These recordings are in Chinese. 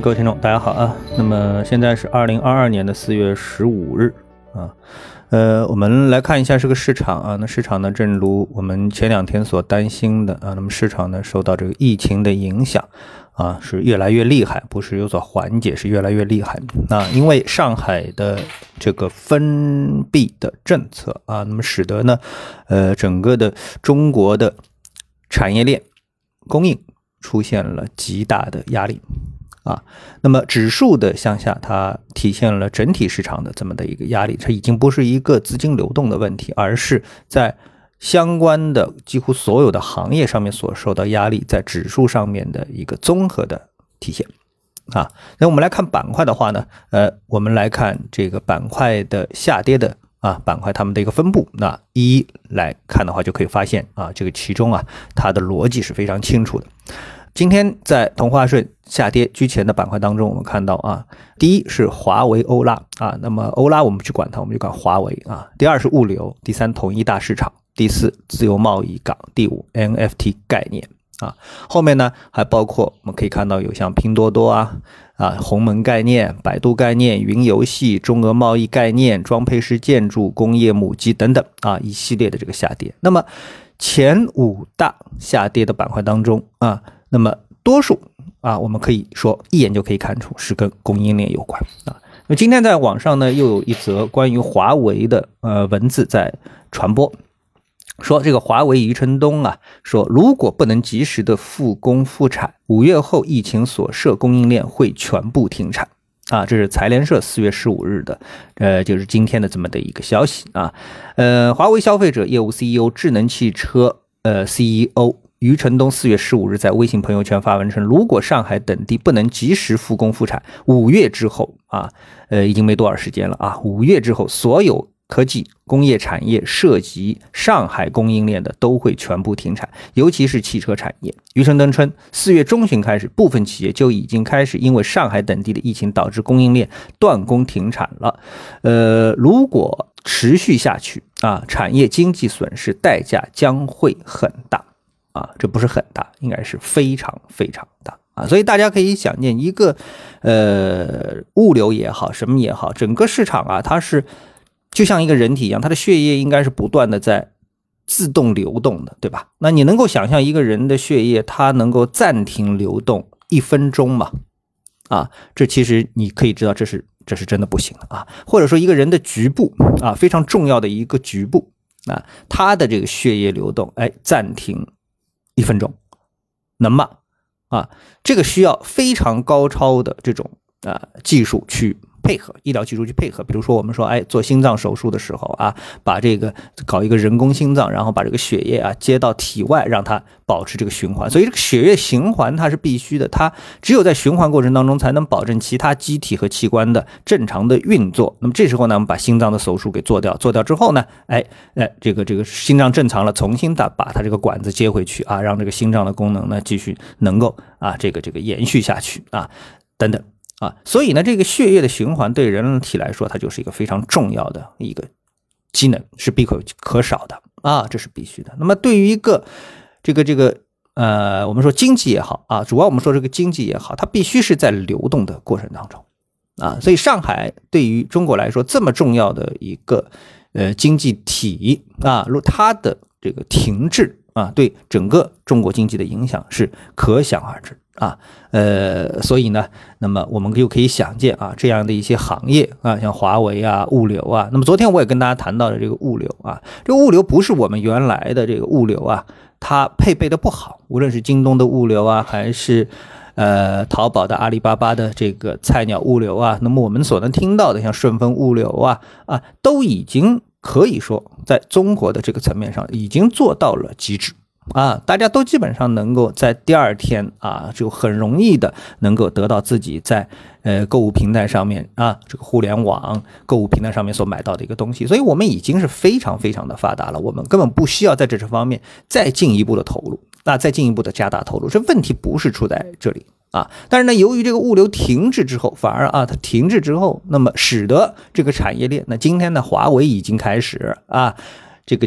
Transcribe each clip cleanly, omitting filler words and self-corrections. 各位听众大家好啊，那么现在是2022年的4月15日啊，我们来看一下这个市场啊，那市场呢正如我们前两天所担心的啊，那么市场呢受到这个疫情的影响啊，是越来越厉害，不是有所缓解，是越来越厉害。那因为上海的这个封闭的政策啊，那么使得呢整个的中国的产业链供应出现了极大的压力啊，那么指数的向下，它体现了整体市场的这么的一个压力，它已经不是一个资金流动的问题，而是在相关的几乎所有的行业上面所受到压力，在指数上面的一个综合的体现啊。那我们来看板块的话呢，我们来看这个板块的下跌的啊，板块它们的一个分布，那一一来看的话，就可以发现啊，这个其中啊，它的逻辑是非常清楚的。今天在同花顺下跌居前的板块当中，我们看到啊，第一是华为、欧拉啊，那么欧拉我们不去管它，我们就管华为啊。第二是物流，第三统一大市场，第四自由贸易港，第五 NFT 概念啊。后面呢还包括我们可以看到有像拼多多啊、鸿蒙概念、百度概念、云游戏、中俄贸易概念、装配式建筑、工业母机等等啊，一系列的这个下跌。那么前五大下跌的板块当中啊，那么多数啊，我们可以说一眼就可以看出是跟供应链有关啊。那今天在网上呢，又有一则关于华为的文字在传播，说这个华为余承东啊，说如果不能及时的复工复产，5月后疫情所涉供应链会全部停产啊。这是财联社4月15日的就是今天的这么的一个消息啊。华为消费者业务 CEO 智能汽车CEO余承东4月15日在微信朋友圈发文称，如果上海等地不能及时复工复产，5月之后啊，已经没多少时间了啊，5月之后所有科技工业产业涉及上海供应链的都会全部停产，尤其是汽车产业。余承东称，4月中旬开始，部分企业就已经开始因为上海等地的疫情导致供应链断供停产了。如果持续下去啊，产业经济损失代价将会很大。啊，这不是很大，应该是非常非常大啊！所以大家可以想见，一个物流也好，什么也好，整个市场啊，它是就像一个人体一样，它的血液应该是不断的在自动流动的，对吧？那你能够想象一个人的血液它能够暂停流动1分钟吗？啊，这其实你可以知道，这是真的不行的啊！或者说一个人的局部啊，非常重要的一个局部啊，它的这个血液流动，哎，暂停1分钟能吗？啊，这个需要非常高超的这种技术去配合，医疗技术去配合。比如说我们说，哎，做心脏手术的时候啊，把这个搞一个人工心脏，然后把这个血液啊接到体外，让它保持这个循环。所以这个血液循环它是必须的，它只有在循环过程当中才能保证其他机体和器官的正常的运作。那么这时候呢，我们把心脏的手术给做掉之后呢，这个心脏正常了，重新把它这个管子接回去啊，让这个心脏的功能呢继续能够啊这个延续下去啊等等。啊，所以呢，这个血液的循环对人体来说，它就是一个非常重要的一个机能，是必不可少的啊，这是必须的。那么对于一个这个我们说经济也好啊，主要我们说这个经济也好，它必须是在流动的过程当中啊。所以上海对于中国来说这么重要的一个经济体啊，它的这个停滞啊，对整个中国经济的影响是可想而知。啊，所以呢，那么我们就可以想见啊，这样的一些行业啊，像华为啊、物流啊。那么昨天我也跟大家谈到的这个物流啊，这物流不是我们原来的这个物流啊，它配备的不好，无论是京东的物流啊，还是淘宝的阿里巴巴的这个菜鸟物流啊，那么我们所能听到的像顺丰物流啊，都已经可以说在中国的这个层面上已经做到了极致。啊，大家都基本上能够在第二天啊，就很容易的能够得到自己在购物平台上面啊，这个互联网购物平台上面所买到的一个东西，所以我们已经是非常非常的发达了，我们根本不需要在这方面再进一步的投入，那再进一步的加大投入，这问题不是出在这里啊。但是呢，由于这个物流停滞之后，反而啊，它停滞之后，那么使得这个产业链，那今天呢，华为已经开始啊，这个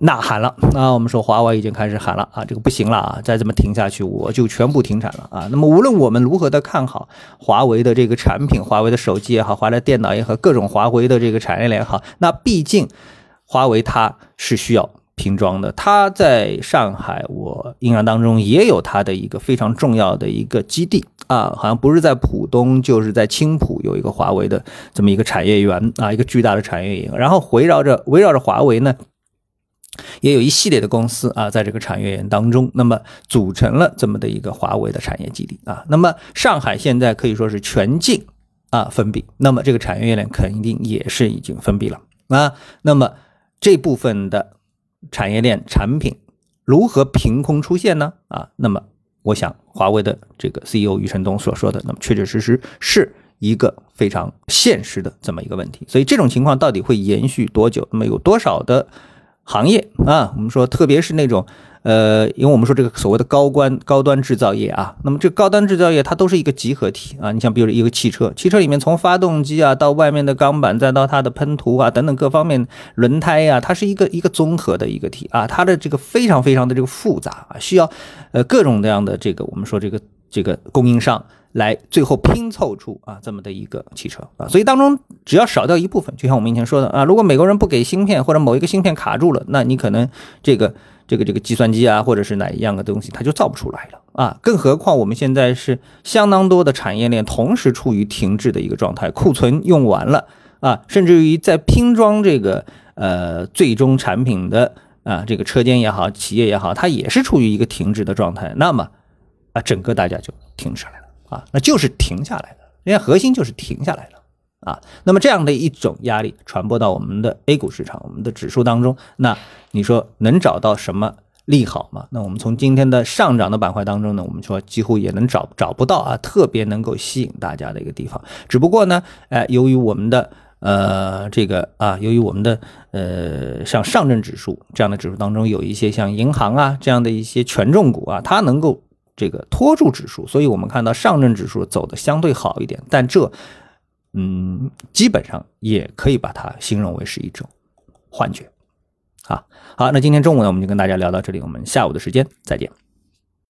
呐喊了，那我们说华为已经开始喊了啊，这个不行了啊，再这么停下去我就全部停产了啊。那么无论我们如何的看好华为的这个产品，华为的手机也好，华为的电脑也好，各种华为的这个产业链也好，那毕竟华为它是需要拼装的，它在上海我印象当中也有它的一个非常重要的一个基地啊，好像不是在浦东就是在青浦有一个华为的这么一个产业园啊，一个巨大的产业园，然后围绕着华为呢也有一系列的公司啊，在这个产业园当中，那么组成了这么的一个华为的产业基地啊。那么上海现在可以说是全境啊封闭，那么这个产业链肯定也是已经封闭了啊。那么这部分的产业链产品如何凭空出现呢？啊，那么我想华为的这个 CEO 余承东所说的，那么确确实实是一个非常现实的这么一个问题。所以这种情况到底会延续多久？那么有多少的行业啊，我们说特别是那种因为我们说这个所谓的高端制造业啊，那么这高端制造业它都是一个集合体啊。你像比如一个汽车里面，从发动机啊到外面的钢板，再到它的喷涂啊等等各方面，轮胎啊，它是一个综合的一个体啊，它的这个非常非常的这个复杂啊，需要各种各样的这个我们说这个供应商来最后拼凑出啊这么的一个汽车啊。所以当中只要少掉一部分，就像我们以前说的啊，如果美国人不给芯片，或者某一个芯片卡住了，那你可能这个计算机啊，或者是哪一样的东西它就造不出来了啊。更何况我们现在是相当多的产业链同时处于停滞的一个状态，库存用完了啊，甚至于在拼装这个最终产品的啊这个车间也好，企业也好，它也是处于一个停滞的状态，那么啊整个大家就停止了啊，那就是停下来了，人家核心就是停下来了啊。那么这样的一种压力传播到我们的 A 股市场，我们的指数当中，那你说能找到什么利好吗？那我们从今天的上涨的板块当中呢，我们说几乎也能找不到啊，特别能够吸引大家的一个地方。只不过呢，由于我们的像上证指数这样的指数当中，有一些像银行啊这样的一些权重股啊，它能够这个拖住指数，所以我们看到上证指数走的相对好一点，但这基本上也可以把它形容为是一种幻觉啊。好，那今天中午呢，我们就跟大家聊到这里，我们下午的时间再见。